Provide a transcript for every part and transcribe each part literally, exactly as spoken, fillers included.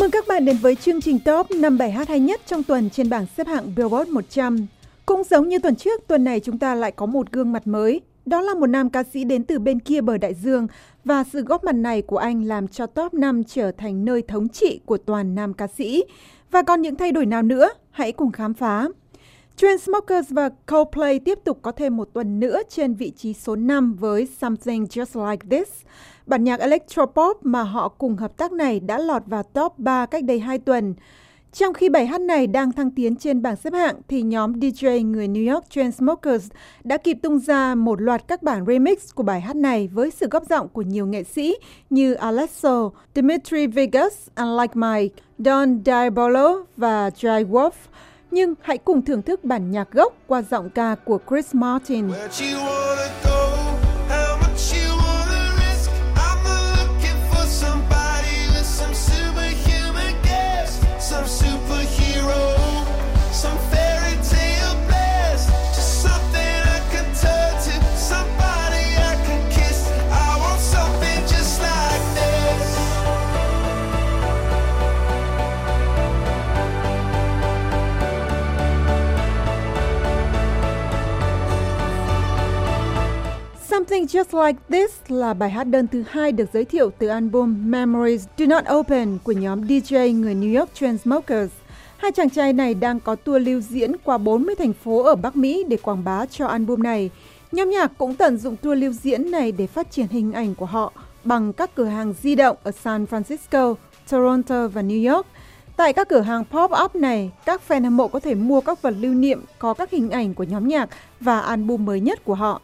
mừng các bạn đến với chương trình top năm bài hát hay nhất trong tuần trên bảng xếp hạng Billboard một trăm. Cũng giống như tuần trước, tuần này chúng ta lại có một gương mặt mới. Đó là một nam ca sĩ đến từ bên kia bờ đại dương và sự góp mặt này của anh làm cho top năm trở thành nơi thống trị của toàn nam ca sĩ. Và còn những thay đổi nào nữa? Hãy cùng khám phá. Chainsmokers và Coldplay tiếp tục có thêm một tuần nữa trên vị trí số năm với Something Just Like This. Bản nhạc electropop mà họ cùng hợp tác này đã lọt vào top ba cách đây hai tuần. Trong khi bài hát này đang thăng tiến trên bảng xếp hạng thì nhóm đê gi người New York Chainsmokers đã kịp tung ra một loạt các bản remix của bài hát này với sự góp giọng của nhiều nghệ sĩ như Alesso, Dimitri Vegas and Like Mike, Don Diablo và Jai Wolf. Nhưng hãy cùng thưởng thức bản nhạc gốc qua giọng ca của Chris Martin. Something Just Like This là bài hát đơn thứ hai được giới thiệu từ album Memories Do Not Open của nhóm đê gi người New York Chainsmokers. Hai chàng trai này đang có tour lưu diễn qua bốn mươi thành phố ở Bắc Mỹ để quảng bá cho album này. Nhóm nhạc cũng tận dụng tour lưu diễn này để phát triển hình ảnh của họ bằng các cửa hàng di động ở San Francisco, Toronto và New York. Tại các cửa hàng pop-up này, các fan hâm mộ có thể mua các vật lưu niệm có các hình ảnh của nhóm nhạc và album mới nhất của họ.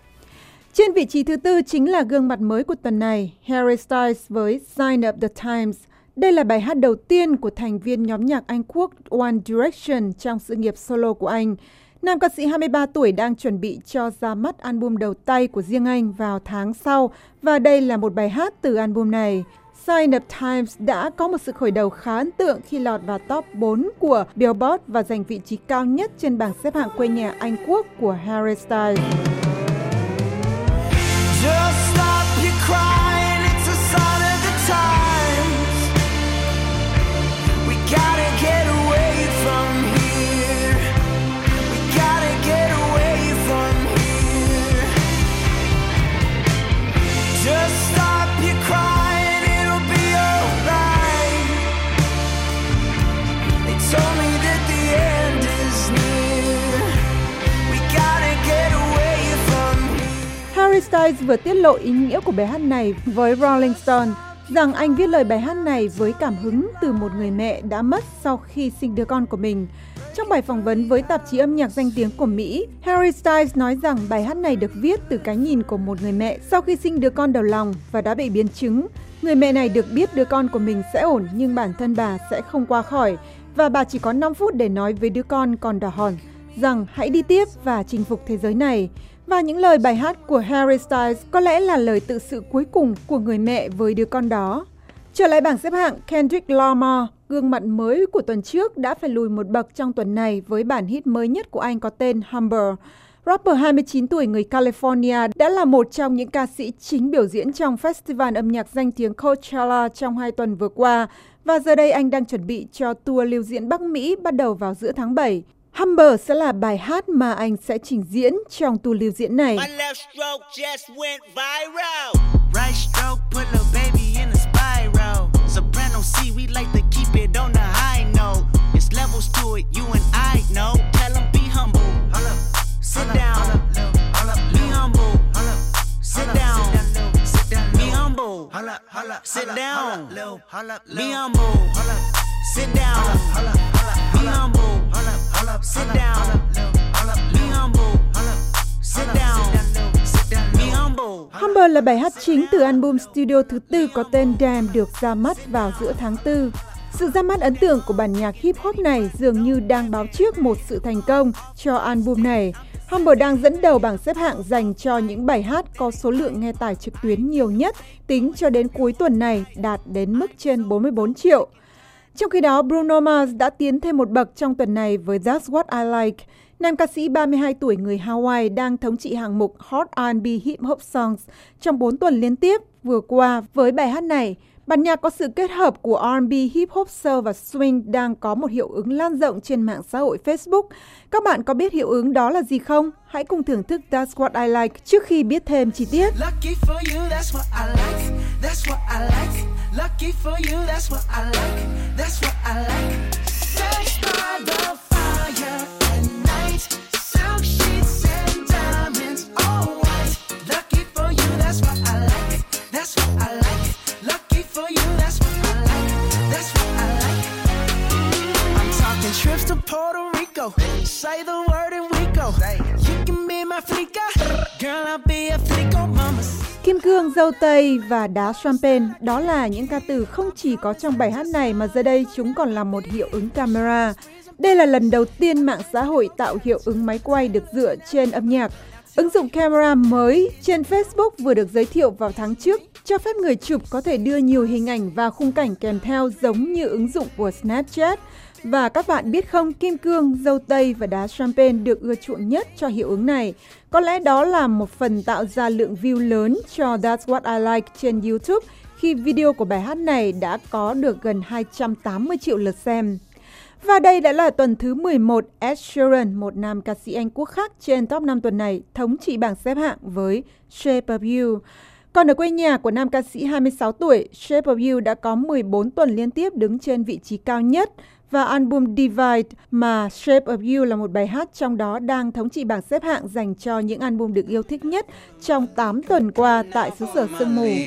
Trên vị trí thứ tư chính là gương mặt mới của tuần này, Harry Styles với Sign of the Times. Đây là bài hát đầu tiên của thành viên nhóm nhạc Anh quốc One Direction trong sự nghiệp solo của anh. Nam ca sĩ hai mươi ba tuổi đang chuẩn bị cho ra mắt album đầu tay của riêng anh vào tháng sau và đây là một bài hát từ album này. Sign of Times đã có một sự khởi đầu khá ấn tượng khi lọt vào top bốn của Billboard và giành vị trí cao nhất trên bảng xếp hạng quê nhà Anh quốc của Harry Styles. Just stop your crying, it's a sign of the times. We gotta get away from here. We gotta get away from here. Just stop your crying, it'll be alright. They told me that the end is near. We gotta get away from here. Harry Styles vừa tiết lộ ý nghĩa của bài hát này với Rolling Stone rằng anh viết lời bài hát này với cảm hứng từ một người mẹ đã mất sau khi sinh đứa con của mình. Trong bài phỏng vấn với tạp chí âm nhạc danh tiếng của Mỹ, Harry Styles nói rằng bài hát này được viết từ cái nhìn của một người mẹ sau khi sinh đứa con đầu lòng và đã bị biến chứng. Người mẹ này được biết đứa con của mình sẽ ổn nhưng bản thân bà sẽ không qua khỏi và bà chỉ có năm phút để nói với đứa con còn đỏ hòn rằng hãy đi tiếp và chinh phục thế giới này. Và những lời bài hát của Harry Styles có lẽ là lời tự sự cuối cùng của người mẹ với đứa con đó. Trở lại bảng xếp hạng, Kendrick Lamar, gương mặt mới của tuần trước đã phải lùi một bậc trong tuần này với bản hit mới nhất của anh có tên Humble. Rapper hai mươi chín tuổi người California đã là một trong những ca sĩ chính biểu diễn trong festival âm nhạc danh tiếng Coachella trong hai tuần vừa qua và giờ đây anh đang chuẩn bị cho tour lưu diễn Bắc Mỹ bắt đầu vào giữa tháng bảy. Humble sẽ là bài hát mà anh sẽ trình diễn trong tour lưu diễn này. Sit down, be humble. Sit down, be humble. Humble là bài hát chính từ album studio thứ tư có tên Damn được ra mắt vào giữa tháng tư. Sự ra mắt ấn tượng của bản nhạc hip hop này dường như đang báo trước một sự thành công cho album này. Humble đang dẫn đầu bảng xếp hạng dành cho những bài hát có số lượng nghe tải trực tuyến nhiều nhất tính cho đến cuối tuần này đạt đến mức trên bốn mươi bốn triệu. Trong khi đó, Bruno Mars đã tiến thêm một bậc trong tuần này với That's What I Like. Nam ca sĩ ba mươi hai tuổi người Hawaii đang thống trị hạng mục Hot R and B Hip Hop Songs trong bốn tuần liên tiếp vừa qua với bài hát này. Bản nhạc có sự kết hợp của R and B, hip hop, soul và swing đang có một hiệu ứng lan rộng trên mạng xã hội Facebook. Các bạn có biết hiệu ứng đó là gì không? Hãy cùng thưởng thức That's What I Like trước khi biết thêm chi tiết. Trips to Puerto Rico, say the word and we go. You can be my flica, girl I'll be a flico mama. Kim cương, dâu tây và đá champagne, đó là những ca từ không chỉ có trong bài hát này mà giờ đây chúng còn là một hiệu ứng camera. Đây là lần đầu tiên mạng xã hội tạo hiệu ứng máy quay được dựa trên âm nhạc. Ứng dụng camera mới trên Facebook vừa được giới thiệu vào tháng trước, cho phép người chụp có thể đưa nhiều hình ảnh và khung cảnh kèm theo giống như ứng dụng của Snapchat. Và các bạn biết không, kim cương, dâu tây và đá champagne được ưa chuộng nhất cho hiệu ứng này. Có lẽ đó là một phần tạo ra lượng view lớn cho That's What I Like trên YouTube khi video của bài hát này đã có được gần hai trăm tám mươi triệu lượt xem. Và đây đã là tuần thứ mười một, Ed Sheeran, một nam ca sĩ Anh Quốc khác trên top năm tuần này, thống trị bảng xếp hạng với Shape of You. Còn ở quê nhà của nam ca sĩ hai mươi sáu tuổi, Shape of You đã có mười bốn tuần liên tiếp đứng trên vị trí cao nhất, và album Divide mà Shape of You là một bài hát trong đó đang thống trị bảng xếp hạng dành cho những album được yêu thích nhất trong tám tuần qua tại xứ sở sương mù. I'm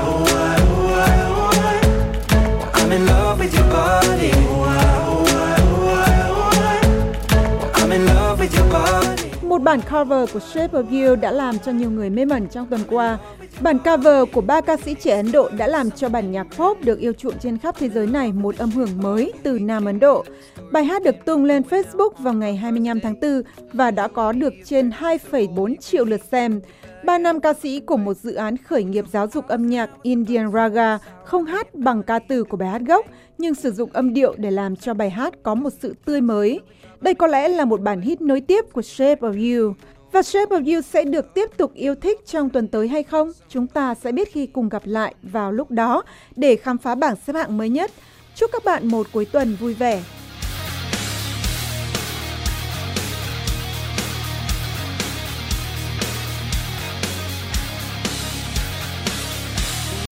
oh, I, oh, I, oh, I. I'm in love with your body. Oh, I, oh, I, oh, I, oh, I. I'm in love with your body. Một bản cover của Shape of You đã làm cho nhiều người mê mẩn trong tuần qua. Bản cover của ba ca sĩ trẻ Ấn Độ đã làm cho bản nhạc pop được yêu chuộng trên khắp thế giới này một âm hưởng mới từ Nam Ấn Độ. Bài hát được tung lên Facebook vào ngày hai mươi lăm tháng tư và đã có được trên hai phẩy bốn triệu lượt xem. Ba nam ca sĩ cùng một dự án khởi nghiệp giáo dục âm nhạc Indian Raga không hát bằng ca từ của bài hát gốc, nhưng sử dụng âm điệu để làm cho bài hát có một sự tươi mới. Đây có lẽ là một bản hit nối tiếp của Shape of You. Và Shape of You sẽ được tiếp tục yêu thích trong tuần tới hay không? Chúng ta sẽ biết khi cùng gặp lại vào lúc đó để khám phá bảng xếp hạng mới nhất. Chúc các bạn một cuối tuần vui vẻ!